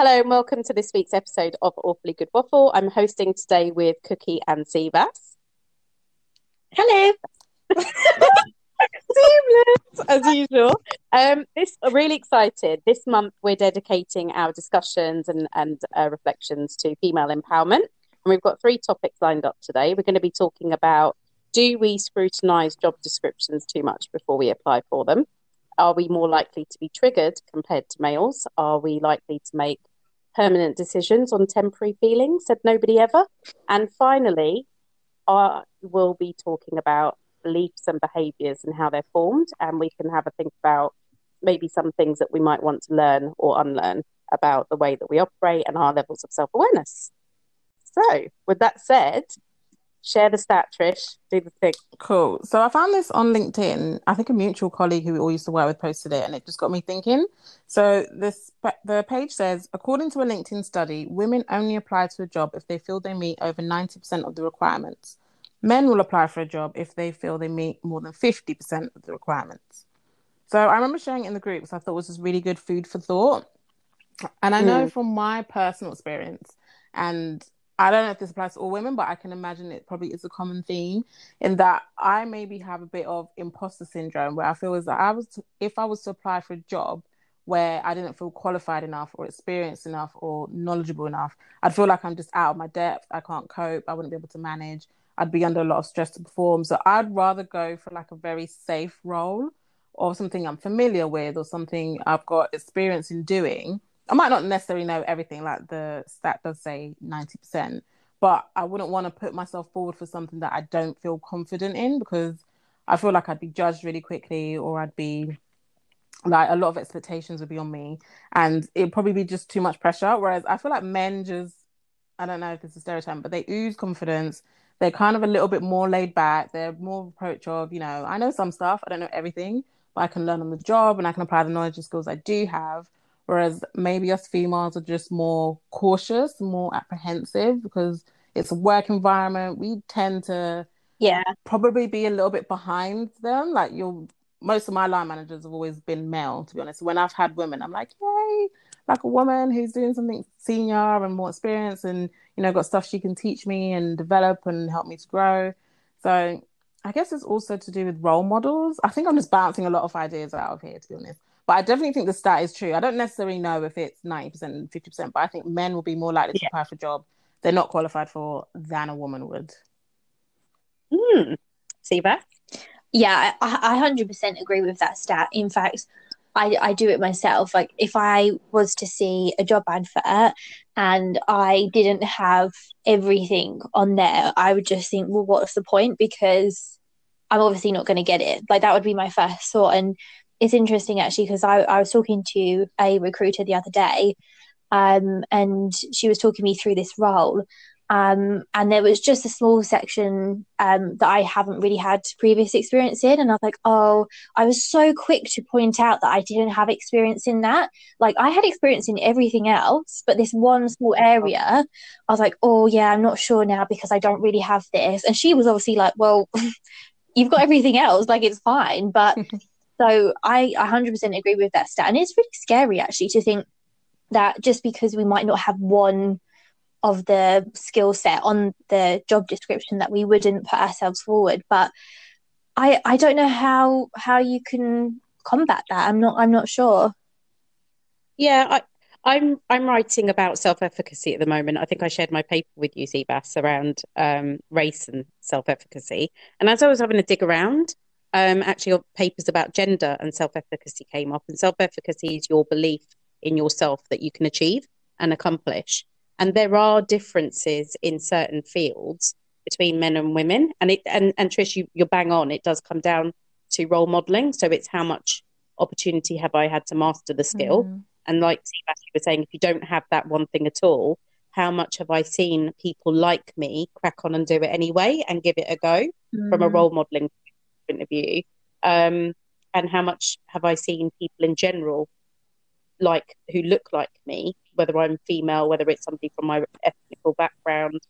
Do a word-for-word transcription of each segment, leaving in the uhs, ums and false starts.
Hello and welcome to this week's episode of Awfully Good Waffle. I'm hosting today with Cookie and Sivash. Hello. Seamless, as usual. Um, this I'm really excited. This month we're dedicating our discussions and, and uh, reflections to female empowerment. And we've got three topics lined up today. We're going to be talking about, do we scrutinise job descriptions too much before we apply for them? Are we more likely to be triggered compared to males? Are we likely to make permanent decisions on temporary feelings? Said nobody ever. And finally, are, we'll be talking about beliefs and behaviours and how they're formed. And we can have a think about maybe some things that we might want to learn or unlearn about the way that we operate and our levels of self-awareness. So with that said, share the stat, Trish. Do the thing. Cool. So I found this on LinkedIn. I think a mutual colleague who we all used to work with posted it, and it just got me thinking. So this, the page says, according to a LinkedIn study, women only apply to a job if they feel they meet over ninety percent of the requirements. Men will apply for a job if they feel they meet more than fifty percent of the requirements. So I remember sharing it in the group because I thought it was just really good food for thought. And I know mm. from my personal experience, and I don't know if this applies to all women, but I can imagine it probably is a common theme, in that I maybe have a bit of imposter syndrome where I feel as that I was to, if I was to apply for a job where I didn't feel qualified enough or experienced enough or knowledgeable enough, I'd feel like I'm just out of my depth. I can't cope. I wouldn't be able to manage. I'd be under a lot of stress to perform. So I'd rather go for like a very safe role or something I'm familiar with or something I've got experience in doing. I might not necessarily know everything, like the stat does say ninety percent, but I wouldn't want to put myself forward for something that I don't feel confident in, because I feel like I'd be judged really quickly, or I'd be like, a lot of expectations would be on me, and it'd probably be just too much pressure. Whereas I feel like men just, I don't know if this is a stereotype, but they ooze confidence. They're kind of a little bit more laid back. They're more of an approach of, you know, I know some stuff, I don't know everything, but I can learn on the job and I can apply the knowledge and skills I do have. Whereas maybe us females are just more cautious, more apprehensive, because it's a work environment. We tend to yeah, probably be a little bit behind them. Like you're, most of my line managers have always been male, to be honest. When I've had women, I'm like, yay, like a woman who's doing something senior and more experienced and, you know, got stuff she can teach me and develop and help me to grow. So I guess it's also to do with role models. I think I'm just bouncing a lot of ideas out of here, to be honest. But I definitely think the stat is true. I don't necessarily know if it's ninety percent and fifty percent, but I think men will be more likely to yeah. apply for a job they're not qualified for than a woman would. Mm. Siva? Yeah, I, I one hundred percent agree with that stat. In fact, I, I do it myself. Like, if I was to see a job advert and I didn't have everything on there, I would just think, well, what's the point? Because I'm obviously not going to get it. Like, that would be my first thought. And it's interesting, actually, because I, I was talking to a recruiter the other day, um, and she was talking me through this role, um, and there was just a small section um, that I haven't really had previous experience in, and I was like, oh, I was so quick to point out that I didn't have experience in that. Like, I had experience in everything else, but this one small area, I was like, oh, yeah, I'm not sure now because I don't really have this. And she was obviously like, well, you've got everything else, like, it's fine, but... So I one hundred percent agree with that stat. And it's really scary, actually, to think that just because we might not have one of the skill set on the job description that we wouldn't put ourselves forward. But I I don't know how how you can combat that. I'm not I'm not sure. Yeah, I, I'm I'm writing about self-efficacy at the moment. I think I shared my paper with you, Sivash, around um, race and self-efficacy. And as I was having a dig around, Um, actually, papers about gender and self-efficacy came up, and self-efficacy is your belief in yourself that you can achieve and accomplish. And there are differences in certain fields between men and women. And it and, and Trish, you, you're bang on. It does come down to role modelling. So it's how much opportunity have I had to master the skill? Mm-hmm. And like Sivash, you were saying, if you don't have that one thing at all, how much have I seen people like me crack on and do it anyway and give it a go mm-hmm. from a role modelling point of view, um, and how much have I seen people in general like who look like me, whether I'm female, whether it's somebody from my ethnical background,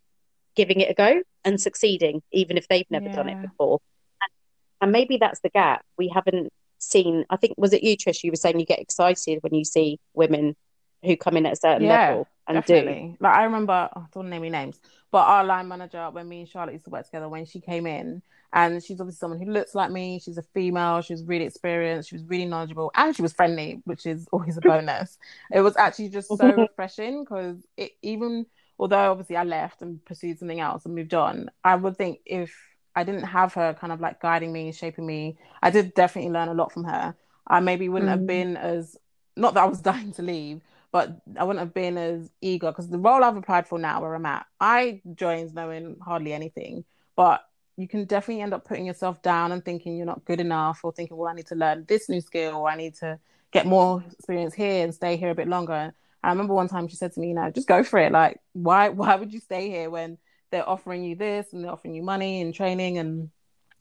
giving it a go and succeeding, even if they've never yeah. done it before. And, and maybe that's the gap. We haven't seen, I think, was it you, Trish, you were saying you get excited when you see women who come in at a certain yeah, level and definitely. do. Like I remember, oh, I don't want to name any names, but our line manager, when me and Charlotte used to work together, when she came in, and she's obviously someone who looks like me, she's a female, she was really experienced, she was really knowledgeable, and she was friendly, which is always a bonus. It was actually just so refreshing, because it even, although obviously I left and pursued something else and moved on, I would think if I didn't have her kind of like guiding me, shaping me, I did definitely learn a lot from her. I maybe wouldn't mm-hmm. have been as, not that I was dying to leave, but I wouldn't have been as eager, because the role I've applied for now, where I'm at, I joined knowing hardly anything, but you can definitely end up putting yourself down and thinking you're not good enough, or thinking, well, I need to learn this new skill, or I need to get more experience here and stay here a bit longer. And I remember one time she said to me, you know, just go for it. Like, why, why would you stay here when they're offering you this and they're offering you money and training and,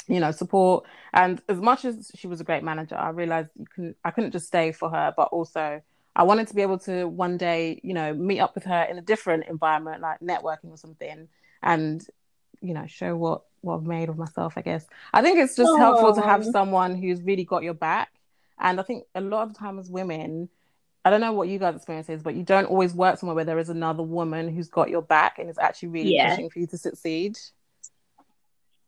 you know, support? And as much as she was a great manager, I realized you can, I couldn't just stay for her, but also I wanted to be able to one day, you know, meet up with her in a different environment, like networking or something, and, you know, show what, what I've made of myself, I guess. I think it's just Aww. helpful to have someone who's really got your back. And I think a lot of the time as women, I don't know what you guys' experience is, but you don't always work somewhere where there is another woman who's got your back and is actually really yeah. pushing for you to succeed.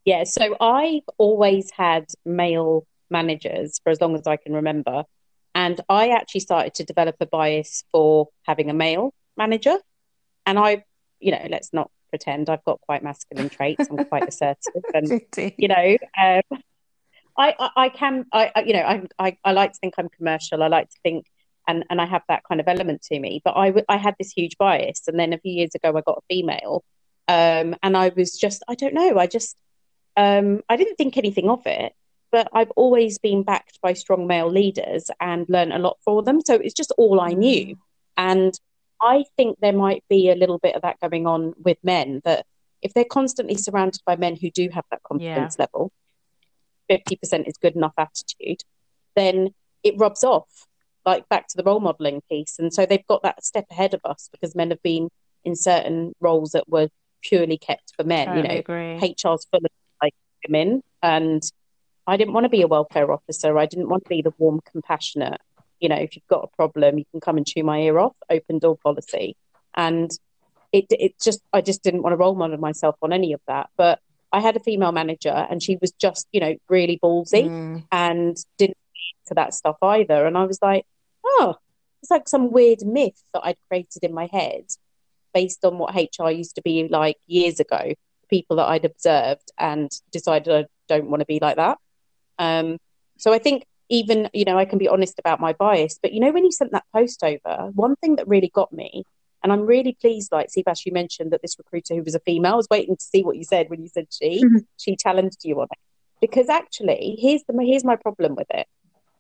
Yeah, so I always had male managers for as long as I can remember. And I actually started to develop a bias for having a male manager. And I, you know, let's not pretend, I've got quite masculine traits. I'm quite assertive, and you know, um, I, I I can I, I you know I, I I like to think I'm commercial. I like to think, and and I have that kind of element to me. But I w- I had this huge bias, and then a few years ago I got a female, um, and I was just I don't know I just um, I didn't think anything of it. But I've always been backed by strong male leaders and learned a lot from them. So it's just all I knew, and I think there might be a little bit of that going on with men, that if they're constantly surrounded by men who do have that confidence yeah. level, fifty percent is good enough attitude, then it rubs off, like back to the role modelling piece. And so they've got that step ahead of us, because men have been in certain roles that were purely kept for men. Totally you know, agree. H R's full of like women, and I didn't want to be a welfare officer. I didn't want to be the warm, compassionate, you know, if you've got a problem, you can come and chew my ear off, open door policy. And it it just, I just didn't want to role model myself on any of that. But I had a female manager, and she was just, you know, really ballsy mm. and didn't get into that stuff either. And I was like, oh, it's like some weird myth that I'd created in my head based on what H R used to be like years ago, people that I'd observed, and decided I don't want to be like that. Um, so I think, even, you know, I can be honest about my bias, but, you know, when you sent that post over, one thing that really got me, and I'm really pleased, like, Sivash, you mentioned that this recruiter who was a female, I was waiting to see what you said when you said she, mm-hmm. she challenged you on it. Because actually, here's the here's my problem with it.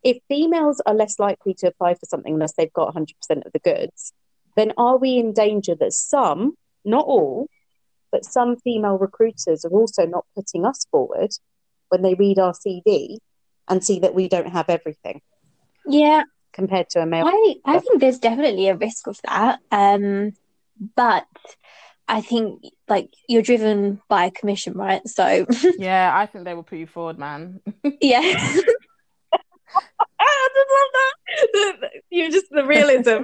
If females are less likely to apply for something unless they've got one hundred percent of the goods, then are we in danger that some, not all, but some female recruiters are also not putting us forward when they read our C V and see that we don't have everything? Yeah. Compared to a male. I, I think there's definitely a risk of that. Um, but I think, like, you're driven by a commission, right? So. Yeah, I think they will put you forward, man. Yeah. I just love that. You're just the realism.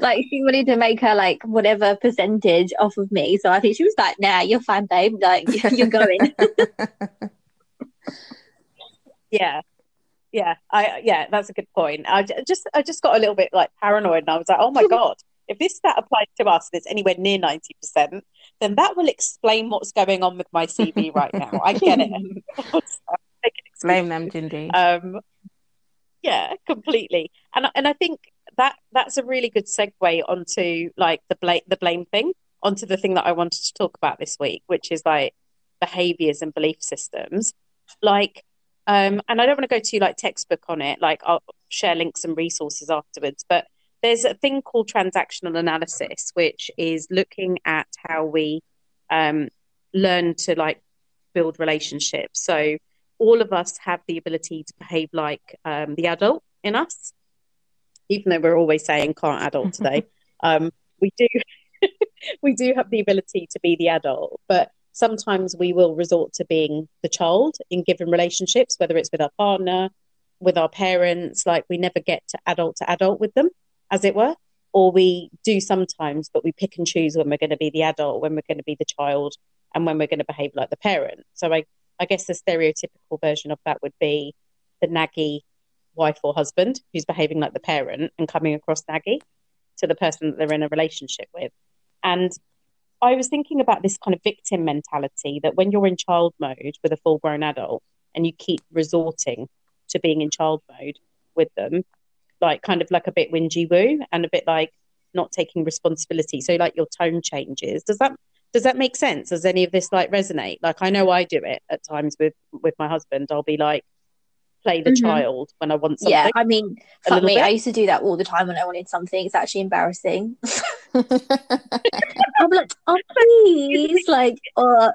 Like, she wanted to make her, like, whatever percentage off of me. So I think she was like, nah, you're fine, babe. Like, you're going. Yeah, yeah, I yeah, that's a good point. I just I just got a little bit like paranoid, and I was like, oh my god, if this that applies to us, and it's anywhere near ninety percent, then that will explain what's going on with my C V right now. I get it. Blame them, Jindy. Um, yeah, completely. And and I think that that's a really good segue onto like the blame the blame thing, onto the thing that I wanted to talk about this week, which is like behaviors and belief systems, like. Um, and I don't want to go too like textbook on it, like I'll share links and resources afterwards, but there's a thing called transactional analysis, which is looking at how we um, learn to like build relationships. So all of us have the ability to behave like um, the adult in us, even though we're always saying can't adult today. um, we do, we do have the ability to be the adult, but sometimes we will resort to being the child in given relationships, whether it's with our partner, with our parents, like we never get to adult to adult with them, as it were, or we do sometimes, but we pick and choose when we're going to be the adult, when we're going to be the child, and when we're going to behave like the parent. So I, I guess the stereotypical version of that would be the naggy wife or husband who's behaving like the parent and coming across naggy to the person that they're in a relationship with. And I was thinking about this kind of victim mentality that when you're in child mode with a full-grown adult and you keep resorting to being in child mode with them, like kind of like a bit whingy woo and a bit like not taking responsibility. So like your tone changes. Does that does that make sense? Does any of this like resonate? Like I know I do it at times with, with my husband. I'll be like, play the mm-hmm. child when I want something. Yeah, I mean, for me, bit. I used to do that all the time when I wanted something. It's actually embarrassing. I'm like, oh, please. Like, oh.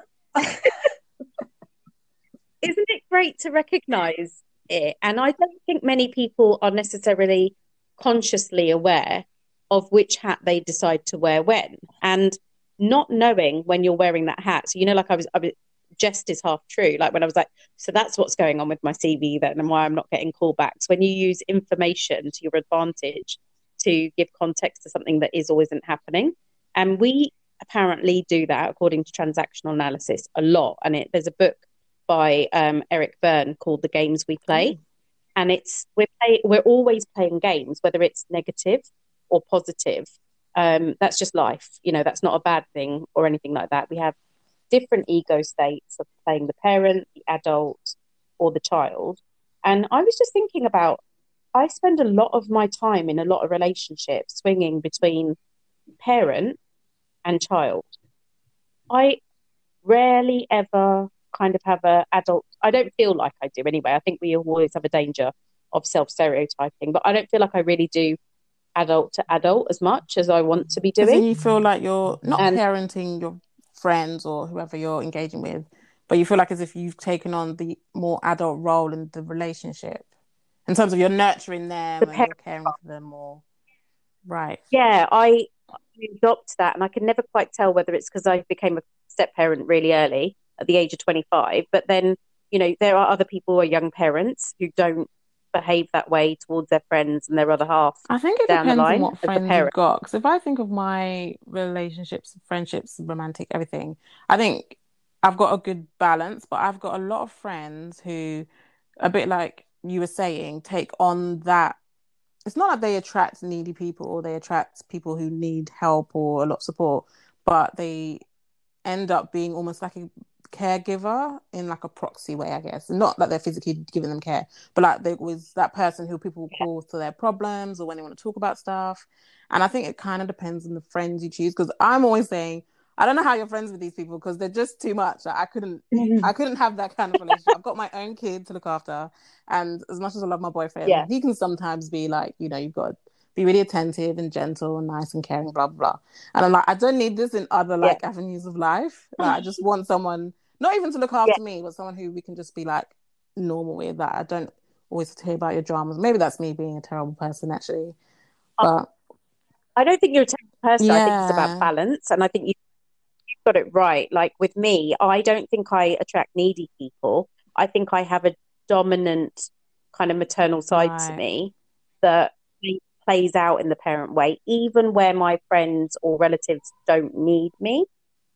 Isn't it great to recognise it? And I don't think many people are necessarily consciously aware of which hat they decide to wear when. And not knowing when you're wearing that hat. So, you know, like I was... I was jest is half true. Like when I was like, so that's what's going on with my C V then and why I'm not getting callbacks. When you use information to your advantage to give context to something that is or isn't happening. And we apparently do that according to transactional analysis a lot. And it, there's a book by um, Eric Berne called The Games We Play. And it's we're, play, we're always playing games, whether it's negative or positive. Um, that's just life. You know, that's not a bad thing or anything like that. We have different ego states of playing the parent, the adult, or the child. And I was just thinking about, I spend a lot of my time in a lot of relationships swinging between parent and child. I rarely ever kind of have a adult, I don't feel like I do anyway. I think we always have a danger of self-stereotyping, but I don't feel like I really do adult to adult as much as I want to be doing. You feel like you're not and, parenting your friends or whoever you're engaging with, but you feel like as if you've taken on the more adult role in the relationship in terms of you're nurturing them the and you're caring for them more. Right. Yeah, I adopt that, and I can never quite tell whether it's because I became a step parent really early at the age of twenty-five, but then, you know, there are other people who are young parents who don't behave that way towards their friends and their other half. I think it down depends the line on what friends you've got, because if I think of my relationships, friendships, romantic, everything, I think I've got a good balance, but I've got a lot of friends who, a bit like you were saying, take on that. It's not like they attract needy people or they attract people who need help or a lot of support, but they end up being almost like a caregiver in like a proxy way, I guess. Not that they're physically giving them care, but like there was that person who people call for their problems or when they want to talk about stuff. And I think it kind of depends on the friends you choose, because I'm always saying I don't know how you're friends with these people because they're just too much. Like, I couldn't I couldn't have that kind of relationship. I've got my own kid to look after, and as much as I love my boyfriend, yeah. he can sometimes be like, you know, you've got to be really attentive and gentle and nice and caring, blah blah blah. And I'm like, I don't need this in other like yeah. avenues of life. Like, I just want someone not even to look after yeah. me, but someone who we can just be like normal with. That I don't always have to hear about your dramas. Maybe that's me being a terrible person, actually. But I don't think you're a terrible person. Yeah. I think it's about balance, and I think you, you've got it right. Like with me, I don't think I attract needy people. I think I have a dominant kind of maternal side right. to me that plays out in the parent way, even where my friends or relatives don't need me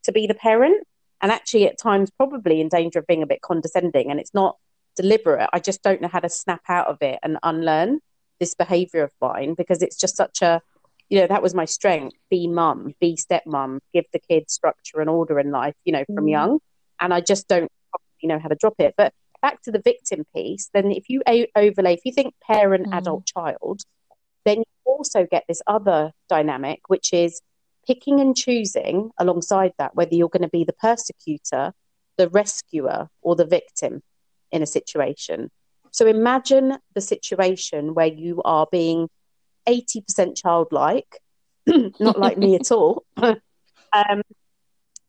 to be the parent. And actually at times probably in danger of being a bit condescending, and it's not deliberate. I just don't know how to snap out of it and unlearn this behaviour of mine, because it's just such a, you know, that was my strength. Be mum, be stepmum, give the kids structure and order in life, you know, from mm. young. And I just don't you know how to drop it. But back to the victim piece, then if you a- overlay, if you think parent, mm. adult, child, then you also get this other dynamic, which is picking and choosing alongside that whether you're going to be the persecutor, the rescuer, or the victim in a situation. So imagine the situation where you are being eighty percent childlike, not like me at all. Um,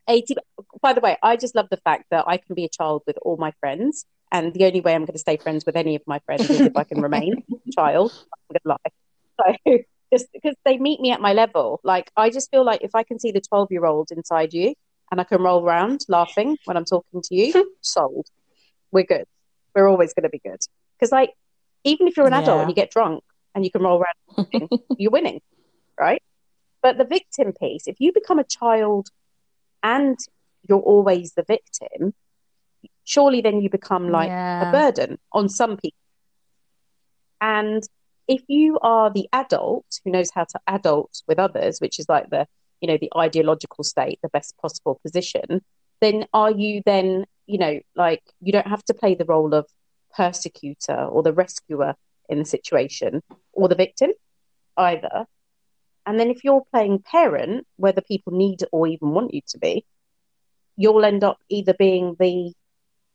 eighty. By the way, I just love the fact that I can be a child with all my friends, and the only way I'm going to stay friends with any of my friends is if I can remain a child. I'm going to lie. So... just because they meet me at my level. Like, I just feel like if I can see the twelve-year-old inside you and I can roll around laughing when I'm talking to you, sold. We're good. We're always going to be good. Because, like, even if you're an yeah. adult and you get drunk and you can roll around, you're winning, right? But the victim piece, if you become a child and you're always the victim, surely then you become like yeah. a burden on some people. And if you are the adult who knows how to adult with others, which is like the, you know, the ideological state, the best possible position, then are you then, you know, like you don't have to play the role of persecutor or the rescuer in the situation or the victim either. And then if you're playing parent, whether people need or even want you to be, you'll end up either being the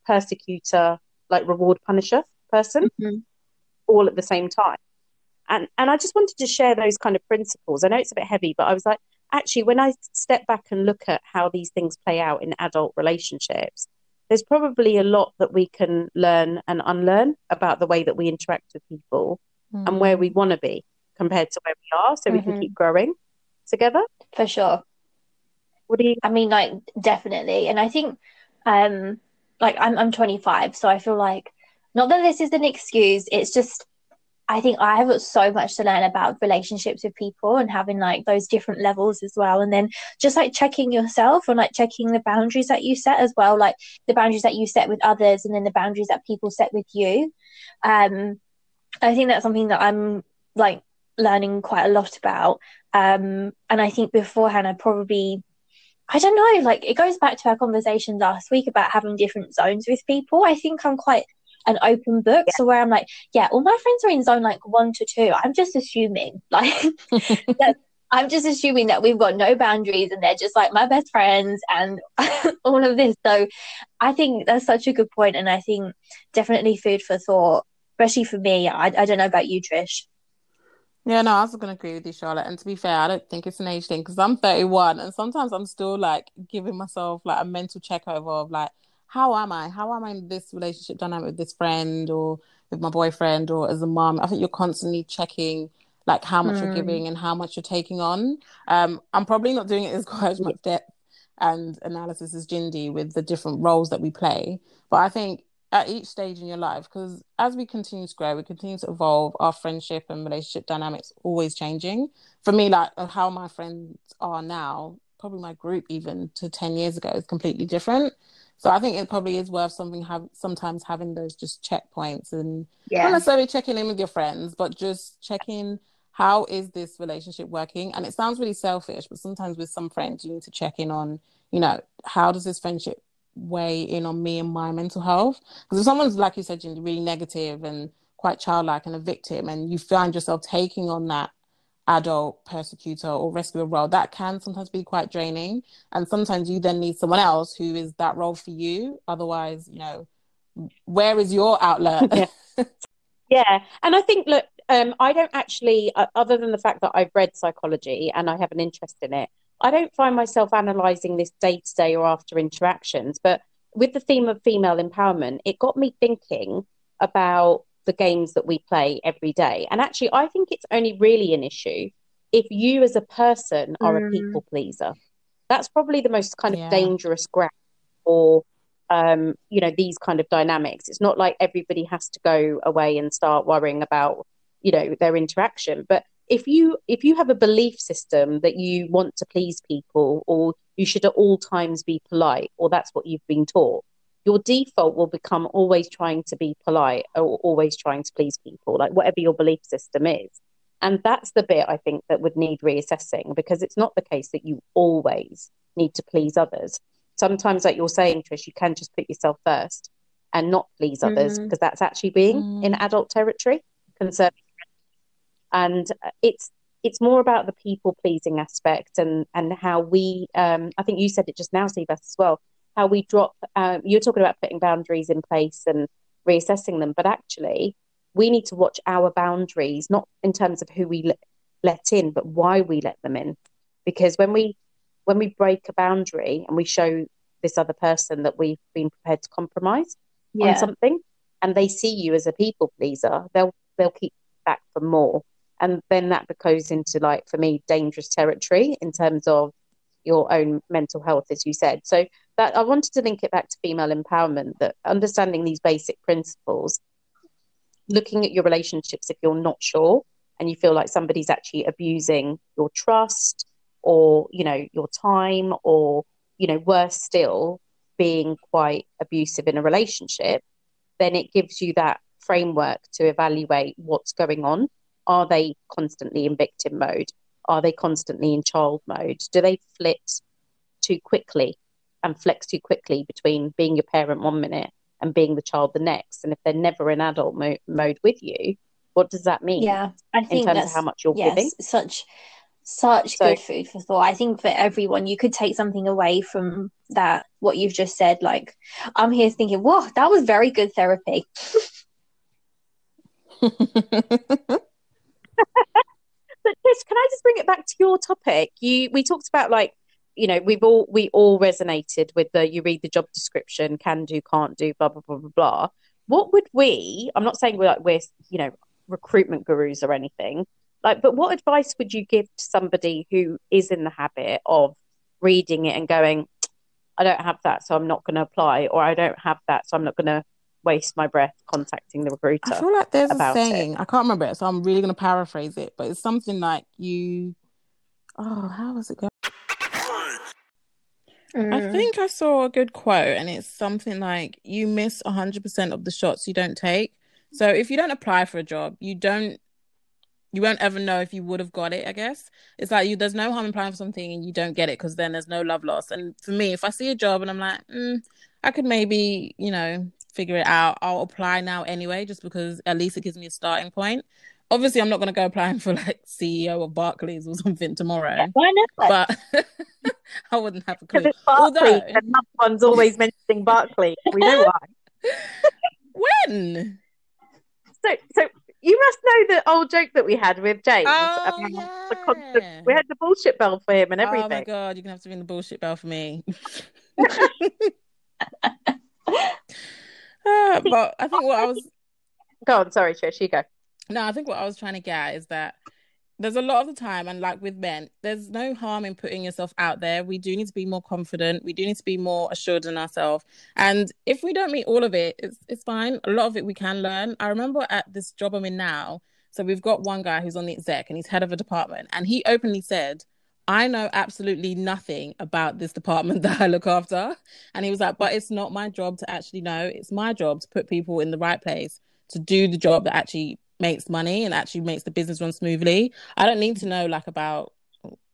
persecutor, like reward punisher person, mm-hmm. all at the same time. And and I just wanted to share those kind of principles. I know it's a bit heavy, but I was like, actually, when I step back and look at how these things play out in adult relationships, there's probably a lot that we can learn and unlearn about the way that we interact with people mm. and where we want to be compared to where we are, so mm-hmm. we can keep growing together. For sure. What do you? I mean, like, definitely. And I think, um, like, I'm I'm twenty-five, so I feel like, not that this is an excuse, it's just, I think I have so much to learn about relationships with people and having like those different levels as well. And then just like checking yourself and like checking the boundaries that you set as well, like the boundaries that you set with others and then the boundaries that people set with you. Um, I think that's something that I'm like learning quite a lot about. Um, and I think beforehand I probably, I don't know, like it goes back to our conversation last week about having different zones with people. I think I'm quite an open book, yeah. so where I'm like, yeah, all my friends are in zone like one to two. I'm just assuming, like, that, I'm just assuming that we've got no boundaries and they're just like my best friends and all of this. So I think that's such a good point, and I think definitely food for thought, especially for me. I, I don't know about you, Trish. Yeah, no, I was going to agree with you, Charlotte. And to be fair, I don't think it's an age thing because I'm thirty-one, and sometimes I'm still like giving myself like a mental check over of like, how am I? How am I in this relationship dynamic with this friend or with my boyfriend or as a mom? I think you're constantly checking like how much mm. you're giving and how much you're taking on. Um, I'm probably not doing it as quite as much depth and analysis as Jindy with the different roles that we play. But I think at each stage in your life, because as we continue to grow, we continue to evolve, our friendship and relationship dynamics always changing. For me, like how my friends are now, probably my group even to ten years ago is completely different. So I think it probably is worth something. Have, sometimes having those just checkpoints and yeah. not necessarily checking in with your friends, but just checking how is this relationship working. And it sounds really selfish, but sometimes with some friends, you need to check in on, you know, how does this friendship weigh in on me and my mental health? Because if someone's, like you said, really negative and quite childlike and a victim, and you find yourself taking on that adult persecutor or rescuer role, that can sometimes be quite draining, and sometimes you then need someone else who is that role for you. Otherwise, you know, where is your outlet? yeah. yeah and I think, look, um I don't actually uh, other than the fact that I've read psychology and I have an interest in it, I don't find myself analysing this day to day or after interactions. But with the theme of female empowerment, it got me thinking about the games that we play every day. And actually, I think it's only really an issue if you as a person are mm. a people pleaser. That's probably the most kind of yeah. dangerous ground for, um, you know, these kind of dynamics. It's not like everybody has to go away and start worrying about, you know, their interaction. But if you if you have a belief system that you want to please people, or you should at all times be polite, or that's what you've been taught, your default will become always trying to be polite or always trying to please people, like whatever your belief system is. And that's the bit I think that would need reassessing, because it's not the case that you always need to please others. Sometimes, like you're saying, Trish, you can just put yourself first and not please mm-hmm. others, because that's actually being mm-hmm. in adult territory, conservative. And it's it's more about the people pleasing aspect and, and how we, um, I think you said it just now, Sivash, as well, how we drop, um, you're talking about putting boundaries in place and reassessing them, but actually we need to watch our boundaries, not in terms of who we le- let in, but why we let them in. Because when we when we break a boundary and we show this other person that we've been prepared to compromise yeah. on something, and they see you as a people pleaser, they'll they'll keep back for more. And then that goes into, like, for me, dangerous territory in terms of your own mental health, as you said. So that I wanted to link it back to female empowerment, that understanding these basic principles, looking at your relationships if you're not sure and you feel like somebody's actually abusing your trust or, you know, your time, or, you know, worse still, being quite abusive in a relationship, then it gives you that framework to evaluate what's going on. Are they constantly in victim mode? Are they constantly in child mode? Do they flit too quickly and flex too quickly between being your parent one minute and being the child the next? And if they're never in adult mo- mode with you, what does that mean? Yeah, I think in terms that's, of how much you're yes, giving? Such, such so, good food for thought. I think for everyone, you could take something away from that, what you've just said. Like, I'm here thinking, whoa, that was very good therapy. But Trish, can I just bring it back to your topic? You we talked about, like, you know, we've all we all resonated with the you read the job description, can do, can't do, blah blah blah blah blah. What would we? I'm not saying we're like we're you know recruitment gurus or anything like, but what advice would you give to somebody who is in the habit of reading it and going, I don't have that, so I'm not going to apply, or I don't have that, so I'm not going to waste my breath contacting the recruiter? I feel like there's a saying, it. I can't remember it, so I'm really going to paraphrase it, but it's something like you oh how was it going mm. I think I saw a good quote, and it's something like, you miss one hundred percent of the shots you don't take. So if you don't apply for a job, you don't you won't ever know if you would have got it. I guess it's like, you there's no harm in applying for something and you don't get it, because then there's no love lost. And for me, if I see a job and I'm like, mm, I could maybe you know figure it out, I'll apply now anyway, just because at least it gives me a starting point. Obviously, I'm not going to go applying for like C E O of Barclays or something tomorrow. Yeah, why not? But I wouldn't have a clue. Although one's always mentioning Barclays, we know why. when? So, so you must know the old joke that we had with James. Oh, about yeah. the constant, we had the bullshit bell for him and everything. Oh my god, you're gonna have to ring the bullshit bell for me. Uh, but I think what I was go on sorry Trish you go no I think what I was trying to get at is that there's a lot of the time, and like with men, there's no harm in putting yourself out there. We do need to be more confident, we do need to be more assured in ourselves, and if we don't meet all of it, it's it's fine. A lot of it we can learn. I remember at this job I'm in now, so we've got one guy who's on the exec and he's head of a department, and he openly said, I know absolutely nothing about this department that I look after. And he was like, but it's not my job to actually know. It's my job to put people in the right place to do the job that actually makes money and actually makes the business run smoothly. I don't need to know like about,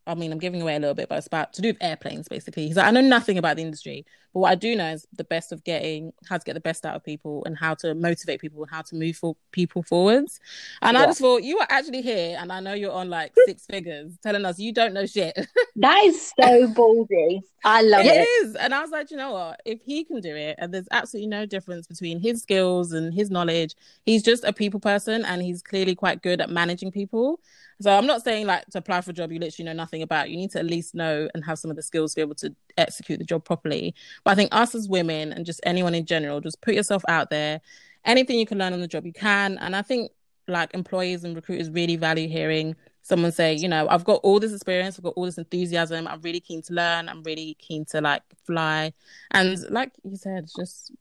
I mean, I'm giving away a little bit, but it's about to do with airplanes, basically. He's like, I know nothing about the industry, but what I do know is the best of getting, how to get the best out of people and how to motivate people and how to move for people forwards. And yeah. I just thought, you are actually here, and I know you're on like six figures telling us you don't know shit. That is so baldy. I love it. It is. And I was like, you know what? If he can do it, and there's absolutely no difference between his skills and his knowledge, he's just a people person, and he's clearly quite good at managing people. So I'm not saying like to apply for a job you literally know nothing about. You need to at least know and have some of the skills to be able to execute the job properly. But I think us as women, and just anyone in general, just put yourself out there. Anything you can learn on the job, you can. And I think like employers and recruiters really value hearing someone say, you know, I've got all this experience, I've got all this enthusiasm, I'm really keen to learn, I'm really keen to like fly. And like you said, just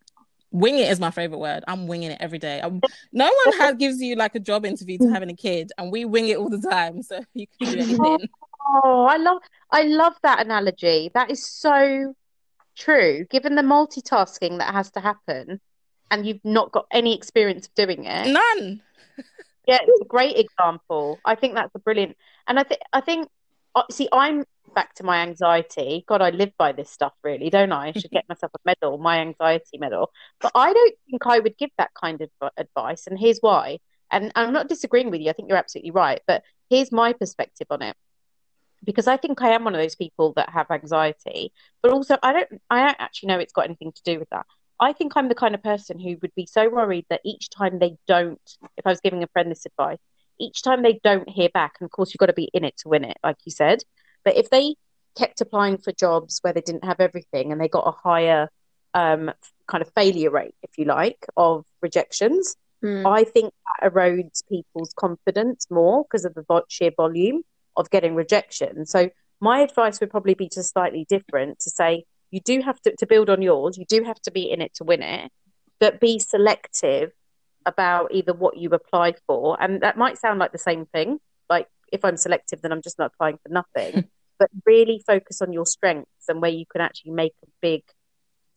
wing it is my favorite word. I'm winging it every day. I'm, no one has, gives you like a job interview to having a kid, and we wing it all the time. So you can do anything. Oh, I love, I love that analogy. That is so true. Given the multitasking that has to happen, and you've not got any experience of doing it, none. Yeah, it's a great example. I think that's a brilliant. And I think, I think, see, I'm back to my anxiety. God, I live by this stuff, really, don't I? I should get myself a medal, my anxiety medal. But I don't think I would give that kind of advice, and here's why. And I'm not disagreeing with you. I think you're absolutely right. But here's my perspective on it, because I think I am one of those people that have anxiety. But also, I don't. I don't actually know it's got anything to do with that. I think I'm the kind of person who would be so worried that each time they don't, if I was giving a friend this advice, each time they don't hear back, and of course you've got to be in it to win it, like you said. But if they kept applying for jobs where they didn't have everything, and they got a higher um, kind of failure rate, if you like, of rejections, mm. I think that erodes people's confidence more because of the vo- sheer volume of getting rejection. So my advice would probably be just slightly different, to say you do have to, to build on yours, you do have to be in it to win it, but be selective about either what you apply for. And that might sound like the same thing, like, if I'm selective, then I'm just not applying for nothing. but really focus on your strengths and where you can actually make a big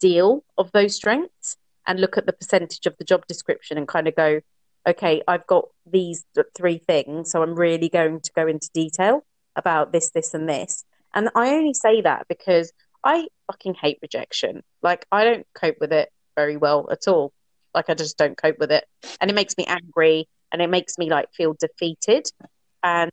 deal of those strengths, and look at the percentage of the job description and kind of go, okay, I've got these three things, so I'm really going to go into detail about this, this, and this. And I only say that because I fucking hate rejection. Like, I don't cope with it very well at all. Like, I just don't cope with it. And it makes me angry, and it makes me, like, feel defeated. And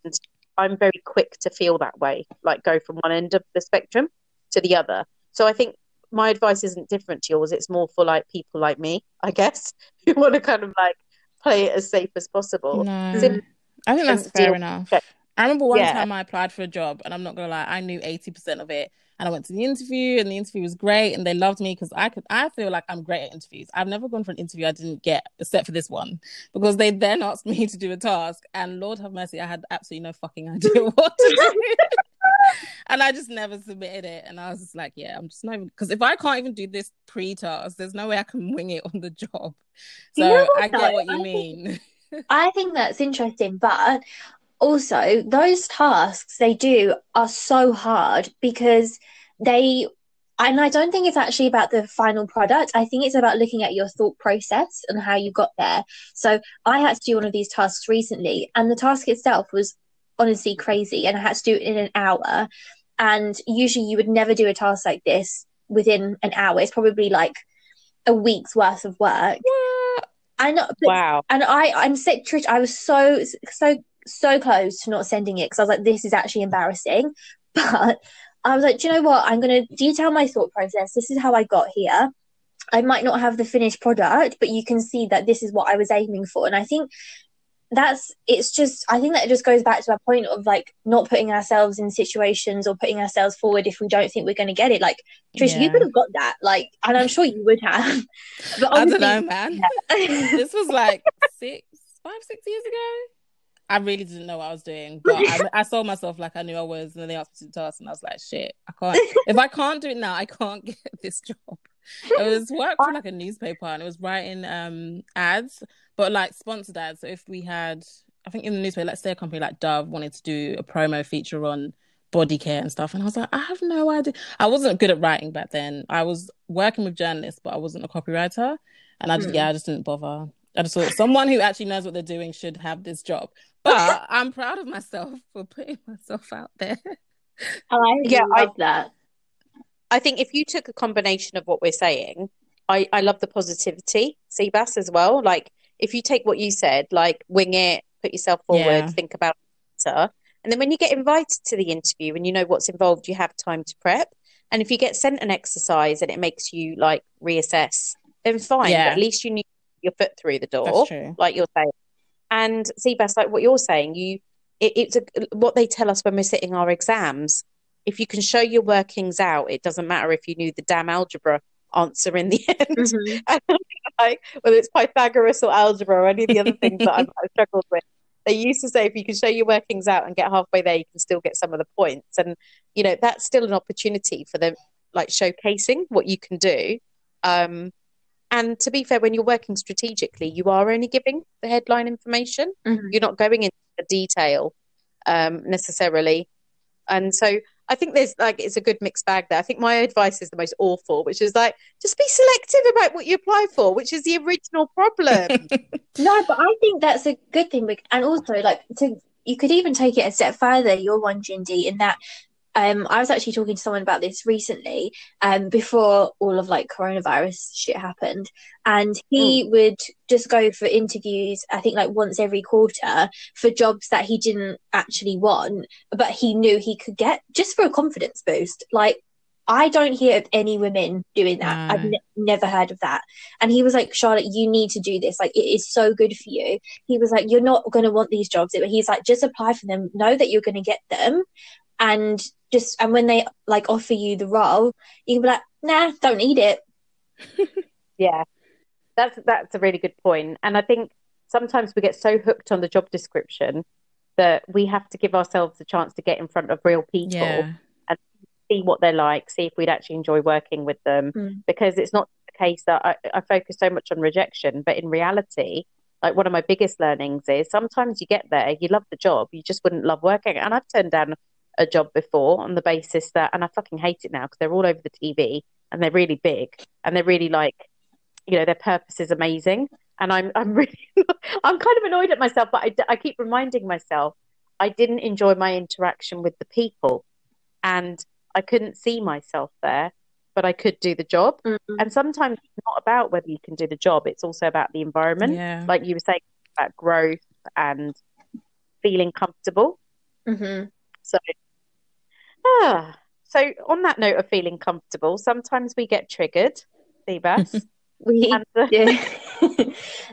I'm very quick to feel that way, like go from one end of the spectrum to the other. So I think my advice isn't different to yours. It's more for, like, people like me, I guess, who want to kind of, like, play it as safe as possible. No, Sim- I think that's fair enough. Check. I remember one yeah. time I applied for a job, and I'm not going to lie, I knew eighty percent of it. And I went to the interview, and the interview was great, and they loved me because I could. I feel like I'm great at interviews. I've never gone for an interview I didn't get, except for this one, because they then asked me to do a task, and Lord have mercy, I had absolutely no fucking idea what to do. And I just never submitted it. And I was just like, yeah, I'm just not even, because if I can't even do this pre-task, there's no way I can wing it on the job. So you know what, I get though? what you I mean. Think, I think that's interesting, but also those tasks they do are so hard because they, and I don't think it's actually about the final product. I think it's about looking at your thought process and how you got there. So I had to do one of these tasks recently, and the task itself was honestly crazy, and I had to do it in an hour. And usually you would never do a task like this within an hour. It's probably like a week's worth of work. Yeah. And, but, wow. And I, I'm sick, Trish, I was so, so, so close to not sending it because I was like, this is actually embarrassing. But I was like, do you know what? I'm going to detail my thought process. This is how I got here. I might not have the finished product, but you can see that this is what I was aiming for. And I think that's, it's just, I think that it just goes back to our point of like not putting ourselves in situations or putting ourselves forward if we don't think we're going to get it. Like, Trish, yeah. you could have got that. Like, and I'm sure you would have. But I don't know, man. Yeah. This was like six, five, six years ago. I really didn't know what I was doing, but I, I sold myself like I knew I was, and then they asked me to do the task, and I was like, shit, I can't. If I can't do it now, I can't get this job. It was work for like a newspaper, and it was writing um, ads, but like sponsored ads. So if we had, I think in the newspaper, let's say a company like Dove wanted to do a promo feature on body care and stuff, and I was like, I have no idea. I wasn't good at writing back then. I was working with journalists, but I wasn't a copywriter, and I just, mm. yeah, I just didn't bother. I just thought someone who actually knows what they're doing should have this job. But I'm proud of myself for putting myself out there. I yeah, love I, that. I think if you took a combination of what we're saying, I, I love the positivity, Sivash, as well. Like, if you take what you said, like, wing it, put yourself forward, yeah. think about it later. And then when you get invited to the interview and you know what's involved, you have time to prep. And if you get sent an exercise and it makes you, like, reassess, then fine. Yeah. But at least you need your foot through the door, like you're saying. And Sivash, like what you're saying, you it, it's a, what they tell us when we're sitting our exams. If you can show your workings out, it doesn't matter if you knew the damn algebra answer in the end. Mm-hmm. And, like, whether it's Pythagoras or algebra or any of the other things that I've, I've struggled with. They used to say if you can show your workings out and get halfway there, you can still get some of the points. And, you know, that's still an opportunity for them, like showcasing what you can do. Um And to be fair, when you're working strategically, you are only giving the headline information. Mm-hmm. You're not going into the detail um, necessarily. And so I think there's like, it's a good mixed bag there. I think my advice is the most awful, which is like, just be selective about what you apply for, which is the original problem. No, but I think that's a good thing. And also like, to, you could even take it a step further, your one, Jindy, in that Um, I was actually talking to someone about this recently, um, before all of like coronavirus shit happened, and he mm. would just go for interviews, I think like once every quarter, for jobs that he didn't actually want, but he knew he could get, just for a confidence boost. Like, I don't hear of any women doing that. No. I've ne- never heard of that. And he was like, Charlotte, you need to do this. Like, it is so good for you. He was like, you're not going to want these jobs. He's like, just apply for them. Know that you're going to get them. And just, and when they like offer you the role, you can be like, nah, don't need it. Yeah, that's, that's a really good point. And I think sometimes we get so hooked on the job description that we have to give ourselves a chance to get in front of real people yeah. and see what they're like, see if we'd actually enjoy working with them. Mm. Because it's not the case that I, I focus so much on rejection, but in reality, like one of my biggest learnings is sometimes you get there, you love the job, you just wouldn't love working. And I've turned down a job before on the basis that, and I fucking hate it now because they're all over the T V and they're really big and they're really like, you know, their purpose is amazing. And I'm I'm really, I'm kind of annoyed at myself, but I, I keep reminding myself I didn't enjoy my interaction with the people and I couldn't see myself there, but I could do the job. Mm-hmm. And sometimes it's not about whether you can do the job. It's also about the environment. Yeah. Like you were saying, about growth and feeling comfortable. Mm-hmm. So, ah, so on that note of feeling comfortable, sometimes we get triggered, Sivash. We do.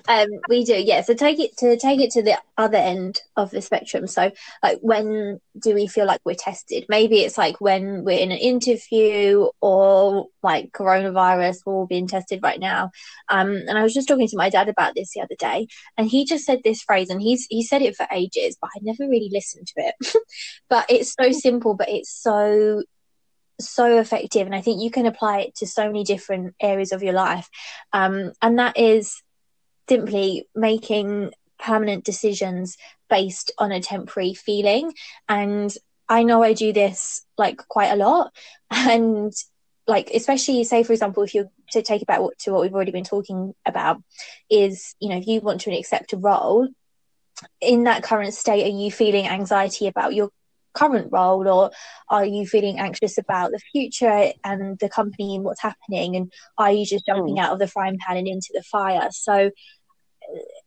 um, we do, yeah. So take it to take it to the other end of the spectrum. So, like, when do we feel like we're tested? Maybe it's like when we're in an interview, or like coronavirus, we're all being tested right now. Um, and I was just talking to my dad about this the other day, and he just said this phrase, and he's he said it for ages, but I never really listened to it. But it's so simple, but it's so. so effective, and I think you can apply it to so many different areas of your life, um, and that is simply making permanent decisions based on a temporary feeling. And I know I do this like quite a lot, and like especially say for example if you're to take about what to what we've already been talking about is, you know, if you want to accept a role in that current state, are you feeling anxiety about your current role, or are you feeling anxious about the future and the company and what's happening, and are you just jumping out of the frying pan and into the fire? So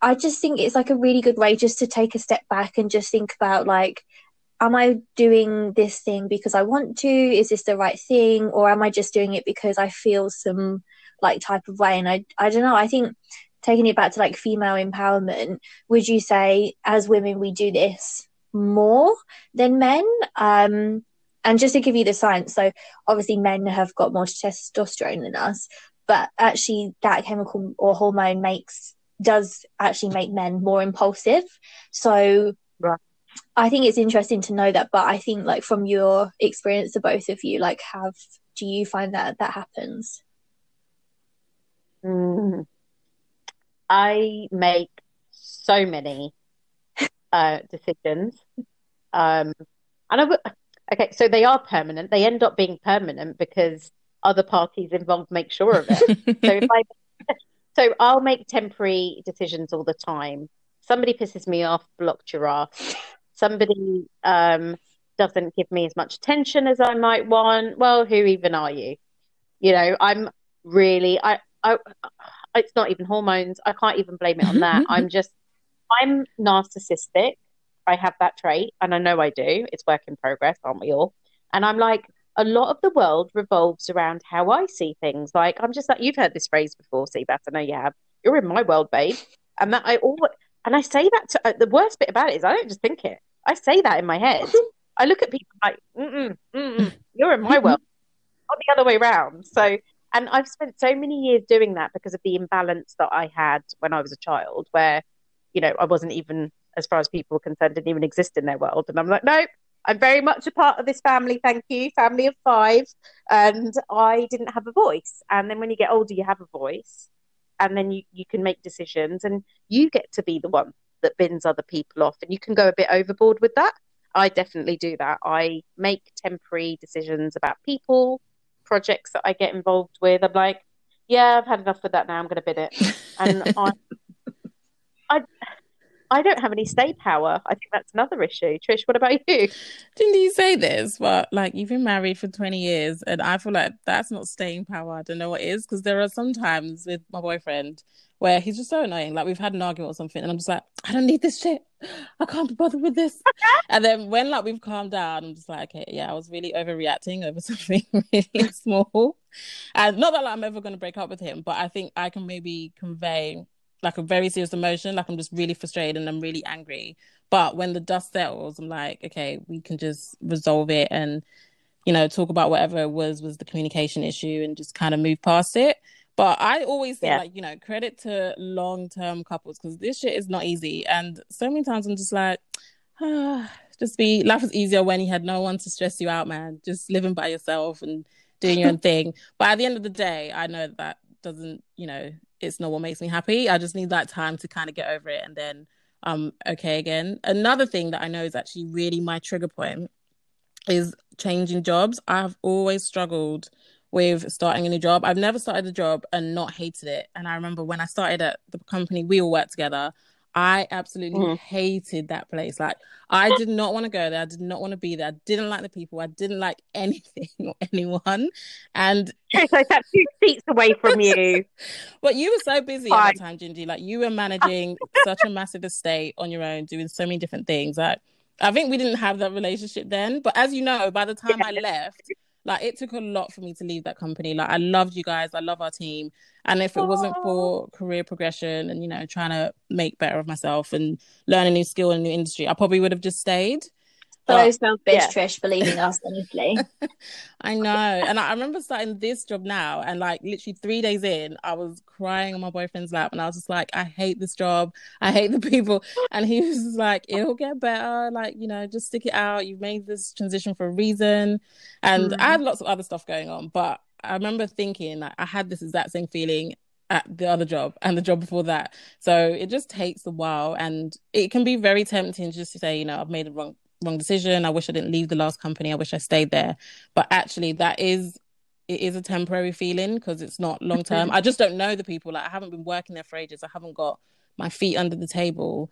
I just think it's like a really good way just to take a step back and just think about like, am I doing this thing because I want to? Is this the right thing, or am I just doing it because I feel some like type of way? And I I don't know, I think taking it back to like female empowerment, would you say as women we do this more than men? Um and just to give you the science, so obviously men have got more testosterone than us, but actually that chemical or hormone makes does actually make men more impulsive. So right. I think it's interesting to know that, but I think like from your experience of both of you, like have do you find that that happens? Mm. I make so many Uh, decisions um, and I w- okay so they are permanent, they end up being permanent because other parties involved make sure of it. so if I so I'll make temporary decisions all the time. Somebody pisses me off, blocked your ass. Somebody um, doesn't give me as much attention as I might want, well who even are you? You know, I'm really I, I it's not even hormones, I can't even blame it on that. I'm just I'm narcissistic. I have that trait, and I know I do. It's work in progress, aren't we all? And I'm like, a lot of the world revolves around how I see things. Like, I'm just like, you've heard this phrase before, Sivash. I know you have. You're in my world, babe. And that I always, and I say that to, uh, the worst bit about it is I don't just think it. I say that in my head. I look at people like, mm-mm, mm-mm, you're in my world. Not the other way around. So, and I've spent so many years doing that because of the imbalance that I had when I was a child, where you know, I wasn't even, as far as people were concerned, didn't even exist in their world. And I'm like, no, I'm very much a part of this family, thank you, family of five. And I didn't have a voice. And then when you get older, you have a voice. And then you, you can make decisions. And you get to be the one that bins other people off. And you can go a bit overboard with that. I definitely do that. I make temporary decisions about people, projects that I get involved with. I'm like, yeah, I've had enough with that now. I'm going to bin it. And I... I I don't have any stay power. I think that's another issue. Trish, what about you? Didn't you say this? Well, like, you've been married for twenty years, and I feel like that's not staying power. I don't know what is, because there are some times with my boyfriend where he's just so annoying. Like, we've had an argument or something, and I'm just like, I don't need this shit. I can't be bothered with this. And then when, like, we've calmed down, I'm just like, okay, yeah, I was really overreacting over something really small. And not that like, I'm ever going to break up with him, but I think I can maybe convey... like a very serious emotion, like I'm just really frustrated and I'm really angry. But when the dust settles, I'm like, okay, we can just resolve it and, you know, talk about whatever it was, was the communication issue and just kind of move past it. But I always think, yeah. like, you know, credit to long-term couples, because this shit is not easy. And so many times I'm just like, ah, just be, life was easier when you had no one to stress you out, man. Just living by yourself and doing your own thing. But at the end of the day, I know that doesn't, you know, it's not what makes me happy. I just need that time to kind of get over it, and then um okay again. Another thing that I know is actually really my trigger point is changing jobs. I've always struggled with starting a new job. I've never started a job and not hated it. And I remember when I started at the company, we all worked together. I absolutely mm. hated that place. Like, I did not want to go there. I did not want to be there. I didn't like the people. I didn't like anything or anyone. And it's like that two seats away from you. But you were so busy Fine. at that time, Jindy. Like, you were managing such a massive estate on your own, doing so many different things. Like, I think we didn't have that relationship then. But as you know, by the time yeah. I left, like, it took a lot for me to leave that company. Like, I loved you guys. I love our team. And if it Aww. wasn't for career progression and, you know, trying to make better of myself and learn a new skill in a new industry, I probably would have just stayed. Hello, self bitch, yeah. Trish, for leaving us, honestly. I know. And I remember starting this job now, and like literally three days in, I was crying on my boyfriend's lap, and I was just like, I hate this job. I hate the people. And he was just like, it'll get better. Like, you know, just stick it out. You've made this transition for a reason. And mm. I had lots of other stuff going on, but I remember thinking like, I had this exact same feeling at the other job and the job before that. So it just takes a while, and it can be very tempting just to say, you know, I've made the wrong wrong decision. I wish I didn't leave the last company. I wish I stayed there. But actually, that is, it is a temporary feeling because it's not long term. I just don't know the people. Like, I haven't been working there for ages. I haven't got my feet under the table.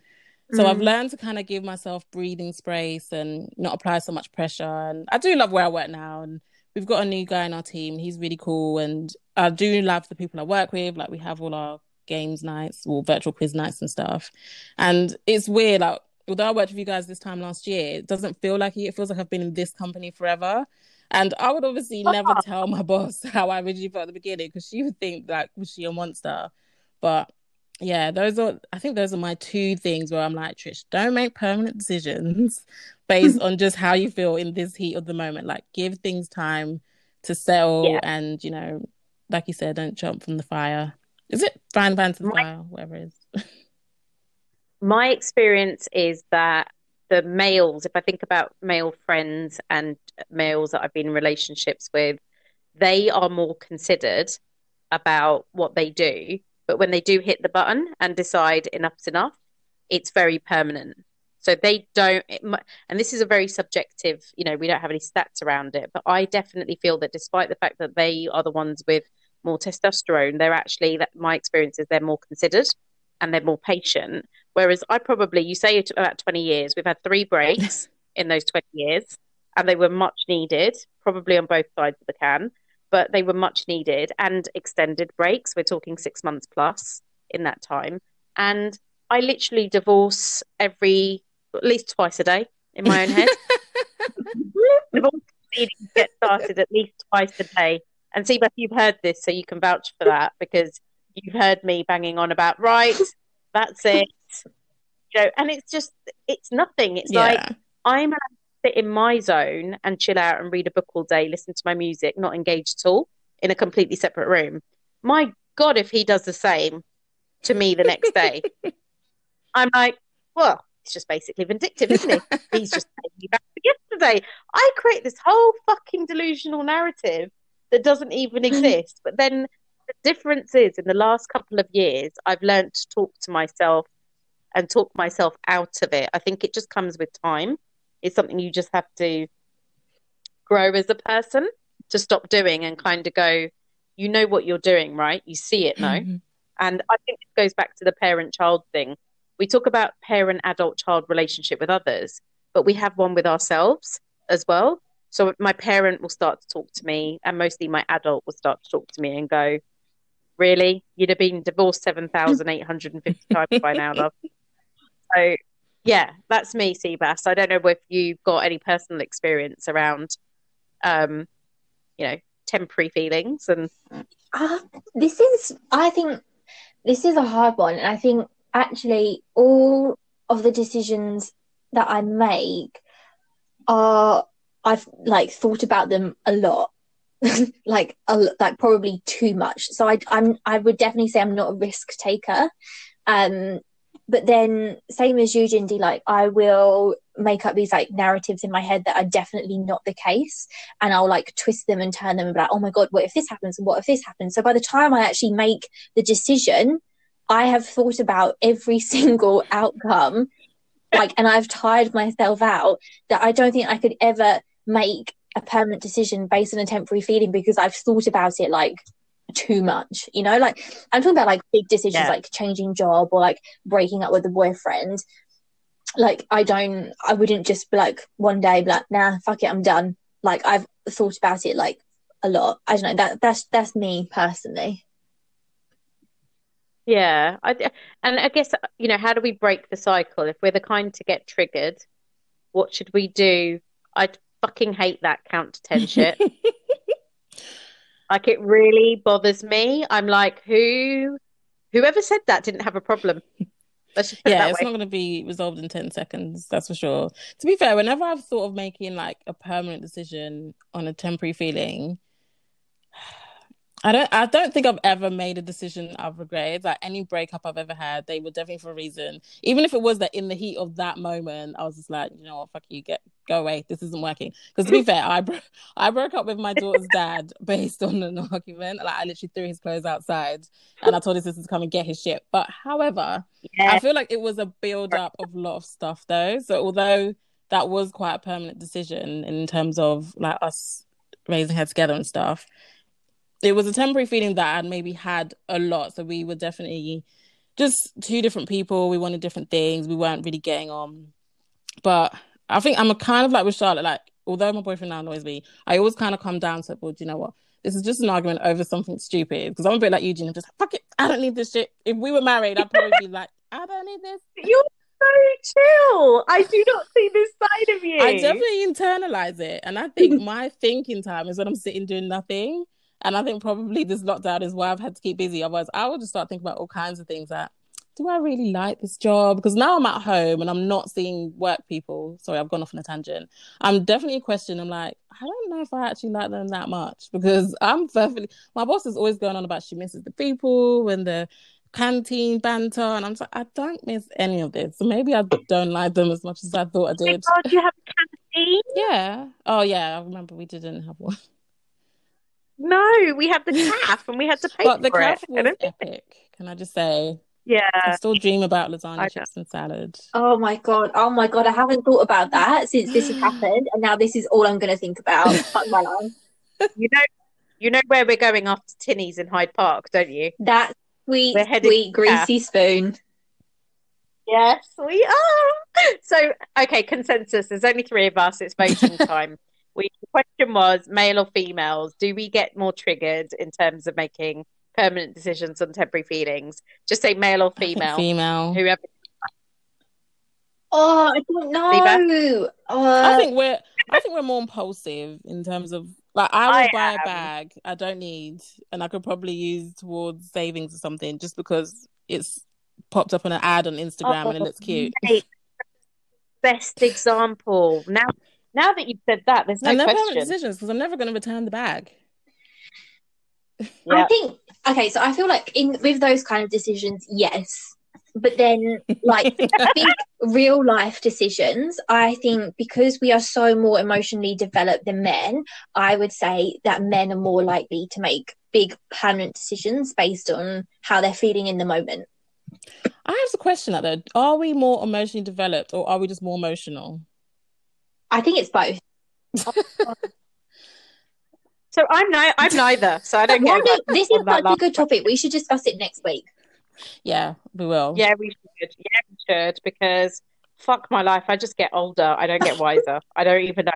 So mm. I've learned to kind of give myself breathing space and not apply so much pressure. And I do love where I work now. And we've got a new guy in our team. He's really cool. And I do love the people I work with. Like, we have all our games nights or virtual quiz nights and stuff. And it's weird. Like, although I worked with you guys this time last year, it doesn't feel like it. It feels like I've been in this company forever. And I would obviously oh. never tell my boss how I originally felt at the beginning, because she would think, like, was she a monster? But yeah, those are, I think those are my two things where I'm like, Trish, don't make permanent decisions based on just how you feel in this heat of the moment. Like, give things time to settle. Yeah. And, you know, like you said, don't jump from the fire. Is it frying pan to the right. fire? Whatever it is. My experience is that the males, if I think about male friends and males that I've been in relationships with, they are more considered about what they do. But when they do hit the button and decide enough's enough, it's very permanent. So they don't, it, and this is a very subjective, you know, we don't have any stats around it, but I definitely feel that despite the fact that they are the ones with more testosterone, they're actually, that my experience is they're more considered and they're more patient. Whereas I probably, you say about twenty years, we've had three breaks in those twenty years, and they were much needed, probably on both sides of the can, but they were much needed, and extended breaks. We're talking six months plus in that time. And I literally divorce every, at least twice a day in my own head. Divorce proceedings get started at least twice a day. And see, Beth, you've heard this, so you can vouch for that, because you've heard me banging on about, right, that's it. You know, and it's just, it's nothing. It's yeah. like, I'm allowed to sit in my zone and chill out and read a book all day, listen to my music, not engage at all, in a completely separate room. My God, if he does the same to me the next day, I'm like, well, it's just basically vindictive, isn't it? He's just paying me back for yesterday. I create this whole fucking delusional narrative that doesn't even exist. But then the difference is, in the last couple of years, I've learned to talk to myself and talk myself out of it. I think it just comes with time. It's something you just have to grow as a person to stop doing and kind of go, you know what you're doing, right? You see it now. Mm-hmm. And I think it goes back to the parent-child thing. We talk about parent-adult-child relationship with others, but we have one with ourselves as well. So my parent will start to talk to me, and mostly my adult will start to talk to me and go, really? You'd have been divorced seven thousand eight hundred fifty times by now, love. So, yeah, that's me, Seabass. I don't know if you've got any personal experience around, um, you know, temporary feelings. And uh, this is, I think, this is a hard one. And I think actually all of the decisions that I make are, I've like thought about them a lot, like a, like probably too much. So I, I'm, I would definitely say I'm not a risk taker. Um, But then, same as you, Jindy, like, I will make up these, like, narratives in my head that are definitely not the case. And I'll, like, twist them and turn them and be like, oh, my God, what if this happens? And what if this happens? So by the time I actually make the decision, I have thought about every single outcome, like, and I've tired myself out that I don't think I could ever make a permanent decision based on a temporary feeling because I've thought about it like too much, you know, like I'm talking about like big decisions, yeah. like changing job or like breaking up with a boyfriend. Like I don't, I wouldn't just be like one day be like, nah, fuck it, I'm done. Like I've thought about it like a lot. I don't know. That that's that's me personally. Yeah, I, and I guess, you know, how do we break the cycle? If we're the kind to get triggered, what should we do? I fucking hate that count to ten shit. Like it really bothers me. I'm like, who, whoever said that didn't have a problem. Let's just put yeah, it that it's way. Not going to be resolved in ten seconds. That's for sure. To be fair, whenever I've thought of making like a permanent decision on a temporary feeling, I don't. I don't think I've ever made a decision I've regretted. Like any breakup I've ever had, they were definitely for a reason. Even if it was that in the heat of that moment, I was just like, you know what, fuck you, get go away. This isn't working. Because to be fair, I bro- I broke up with my daughter's dad based on an argument. Like I literally threw his clothes outside, and I told his sister to come and get his shit. But however, yeah. I feel like it was a build up of a lot of stuff though. So although that was quite a permanent decision in terms of like us raising her together and stuff. It was a temporary feeling that I'd maybe had a lot. So we were definitely just two different people. We wanted different things. We weren't really getting on. But I think I'm a kind of like with Charlotte, like, although my boyfriend now annoys me, I always kind of come down to it, well, do you know what? This is just an argument over something stupid. Because I'm a bit like Eugene. I'm just like, fuck it. I don't need this shit. If we were married, I'd probably be like, I don't need this. You're so chill. I do not see this side of you. I definitely internalize it. And I think my thinking time is when I'm sitting doing nothing. And I think probably this lockdown is why I've had to keep busy. Otherwise, I would just start thinking about all kinds of things like, do I really like this job? Because now I'm at home and I'm not seeing work people. Sorry, I've gone off on a tangent. I'm definitely questioning. I'm like, I don't know if I actually like them that much because I'm perfectly... My boss is always going on about she misses the people and the canteen banter. And I'm just like, I don't miss any of this. So maybe I don't like them as much as I thought I did. Oh, do you have a canteen? Yeah. Oh, yeah. I remember we didn't have one. No, we had the calf and we had to pay but for it. But the calf was epic, think. Can I just say? Yeah. I still dream about lasagna, chips and salad. Oh, my God. Oh, my God. I haven't thought about that since this has happened. And now this is all I'm going to think about. Fuck my life. You know, you know where we're going after Tinny's in Hyde Park, don't you? That sweet, sweet, greasy spoon. Yes, we are. So, okay, consensus. There's only three of us. It's voting time. We, the question was, male or females, do we get more triggered in terms of making permanent decisions on temporary feelings? Just say male or female. Female. Whoever. Oh, I don't know. Uh... I think we're I think we're more impulsive in terms of like I would I buy am. a bag I don't need and I could probably use towards savings or something just because it's popped up on an ad on Instagram oh, and it looks cute. Mate. Best example. Now Now that you've said that, there's no question. I love permanent decisions because I'm never going to return the bag. Yeah. I think, okay, so I feel like in with those kind of decisions, yes. But then, like, big real-life decisions, I think because we are so more emotionally developed than men, I would say that men are more likely to make big permanent decisions based on how they're feeling in the moment. I have a question, out there. Are we more emotionally developed or are we just more emotional? I think it's both. So I'm no, I'm neither. So I don't care. About this is such a good topic. We should discuss it next week. Yeah, we will. Yeah, we should. Yeah, we should because fuck my life. I just get older. I don't get wiser. I don't even know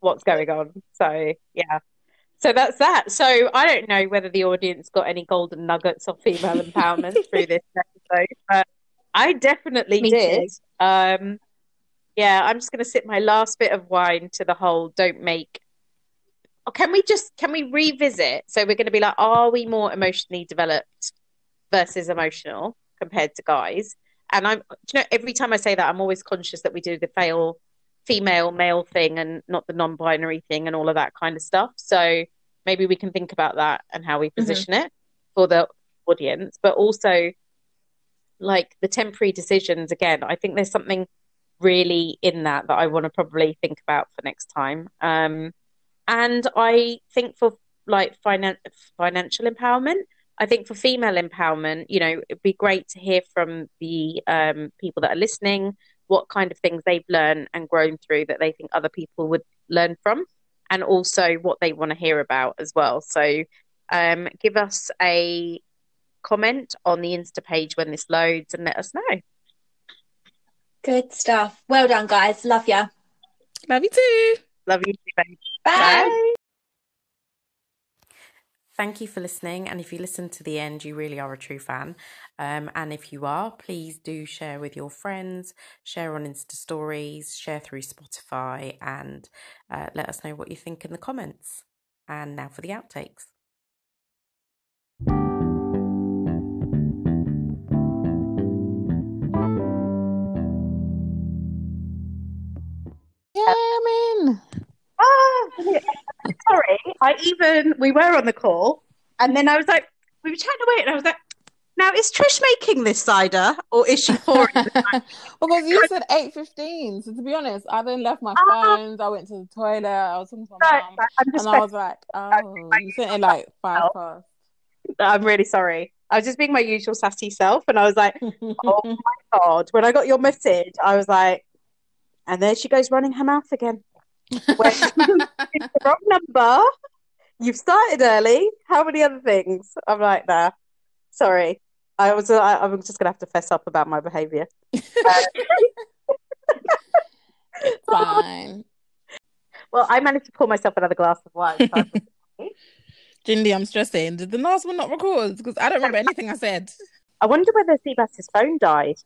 what's going on. So yeah. So that's that. So I don't know whether the audience got any golden nuggets of female empowerment through this episode, but I definitely Me did. Too. Um. Yeah, I'm just going to sip my last bit of wine to the whole don't make... Or can we just, can we revisit? So we're going to be like, are we more emotionally developed versus emotional compared to guys? And I'm, you know, every time I say that, I'm always conscious that we do the fail, female, male thing and not the non-binary thing and all of that kind of stuff. So maybe we can think about that and how we position mm-hmm. it for the audience. But also, like, the temporary decisions, again, I think there's something... really in that that I want to probably think about for next time um and I think for like finan- financial empowerment I think for female empowerment, you know, it'd be great to hear from the um people that are listening what kind of things they've learned and grown through that they think other people would learn from, and also what they want to hear about as well. So um, give us a comment on the Insta page when this loads and let us know. Good stuff. Well done, guys. Love ya. Love you too. Love you too, babe. Bye. Bye. Thank you for listening. And if you listen to the end, you really are a true fan. Um, and if you are, please do share with your friends, share on Insta stories, share through Spotify, and uh, let us know what you think in the comments. And now for the outtakes. Yeah, ah, sorry, I even, we were on the call and then I was like, we were chatting away and I was like, now is Trish making this cider or is she pouring it? Well, because you said eight fifteen, so to be honest, I then left my uh, phones, I went to the toilet, I was talking to my no, mum and I was like, oh, you sent it like five past. I'm really sorry. I was just being my usual sassy self and I was like, oh my God, when I got your message, I was like, and there she goes running her mouth again. Well, it's the wrong number. You've started early. How many other things? I'm like, nah. Sorry. I was. I, I'm just gonna have to fess up about my behaviour. Um, fine. Well, I managed to pour myself another glass of wine. So Jindy, I'm stressing. Did the last one not record? Because I don't remember anything I said. I wonder whether Sivash' phone died.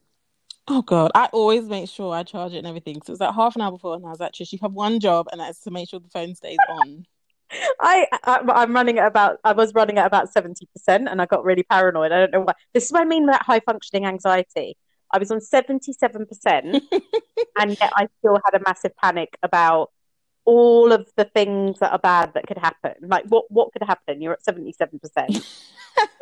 Oh, God. I always make sure I charge it and everything. So it was like half an hour before, and I was like, Trish, you have one job, and that's to make sure the phone stays on. I, I, I'm running at about, I was running at about seventy percent, and I got really paranoid. I don't know why. This is what I mean about high-functioning anxiety. I was on seventy-seven percent, and yet I still had a massive panic about all of the things that are bad that could happen. Like, what, what could happen? You're at seventy-seven percent.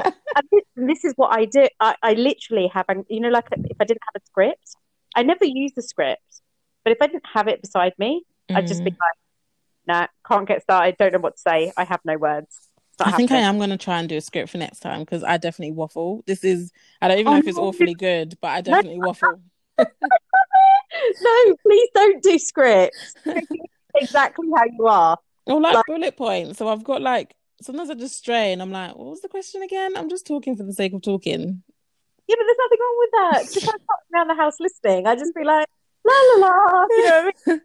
And this, this is what I do. I, I literally have, you know, like if I didn't have a script, I never use the script, but if I didn't have it beside me, mm. I'd just be like, nah, can't get started. Don't know what to say. I have no words. I happening. think I am going to try and do a script for next time because I definitely waffle. This is, I don't even know oh, if it's awfully good, but I definitely no. waffle. No, please don't do scripts. Exactly how you are. Or like, like bullet points. So I've got like, sometimes I just stray and I'm like, what was the question again? I'm just talking for the sake of talking. Yeah, but there's nothing wrong with that. Just I'm around the house listening, I just be like, la la la. You know what I mean?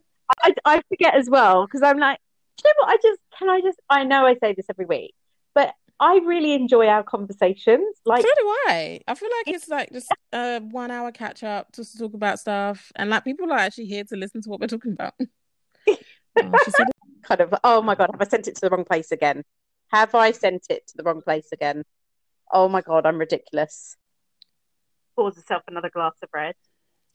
I, I forget as well because I'm like, you know what? I just can I just I know I say this every week, but I really enjoy our conversations. Like, so do I. I feel like it's like just a one hour catch up just to talk about stuff, and like people are actually here to listen to what we're talking about. Oh, she said it. Kind of. Oh my God, have I sent it to the wrong place again? Have I sent it to the wrong place again? Oh, my God, I'm ridiculous. Pours herself another glass of red.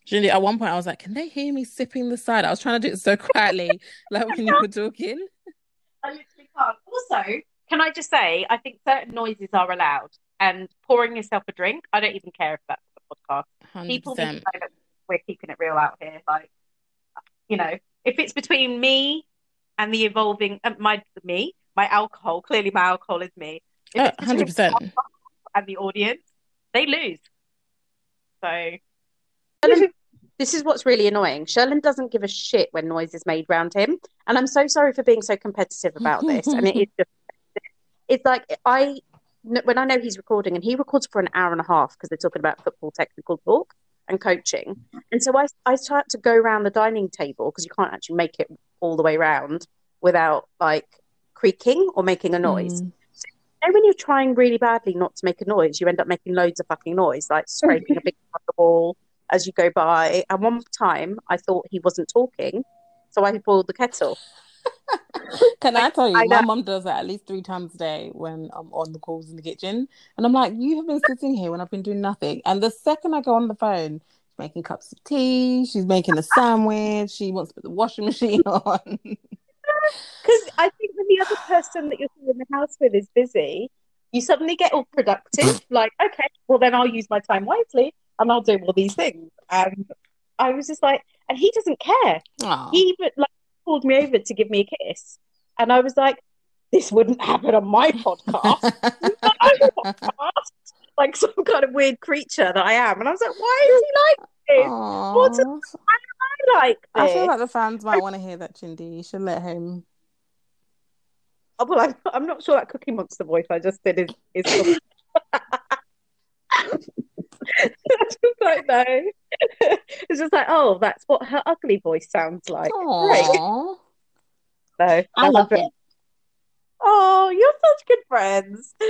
Julie, at one point, I was like, can they hear me sipping the cider? I was trying to do it so quietly, like when you were talking. I literally can't. Also, can I just say, I think certain noises are allowed. And pouring yourself a drink, I don't even care if that's the podcast. one hundred percent. People know that we're keeping it real out here. Like, you know, if it's between me and the evolving, uh, my me, my alcohol, clearly my alcohol is me. Oh, one hundred percent. And the audience, they lose. So, Sherlyn, this is what's really annoying. Sherlyn doesn't give a shit when noise is made round him. And I'm so sorry for being so competitive about this. And it is just, it's like, I, when I know he's recording, and he records for an hour and a half because they're talking about football, technical talk and coaching. And so I, I start to go around the dining table because you can't actually make it all the way round without like, creaking or making a noise. Mm. So, you know, when you're trying really badly not to make a noise, you end up making loads of fucking noise, like scraping a big part of the wall as you go by. And one time I thought he wasn't talking, so I boiled the kettle. Can I tell you, I my mum does that at least three times a day when I'm on the calls in the kitchen. And I'm like, you have been sitting here when I've been doing nothing. And the second I go on the phone, she's making cups of tea, she's making a sandwich, she wants to put the washing machine on. Because I think when the other person that you're in the house with is busy, you suddenly get all productive. Like, okay, well then I'll use my time wisely and I'll do all these things. And I was just like, and he doesn't care. Aww. He even like called me over to give me a kiss, and I was like, this wouldn't happen on my podcast. Not on my podcast. Like some kind of weird creature that I am. And I was like, why is he like this? What's a- like this? I feel like the fans might want to hear that, Jindy. You should let him. Oh, well, I, I'm not sure that Cookie Monster voice I just did is... is... It's just like, no. It's just like, oh, that's what her ugly voice sounds like. Aww. No, I love it. Oh, you're such good friends.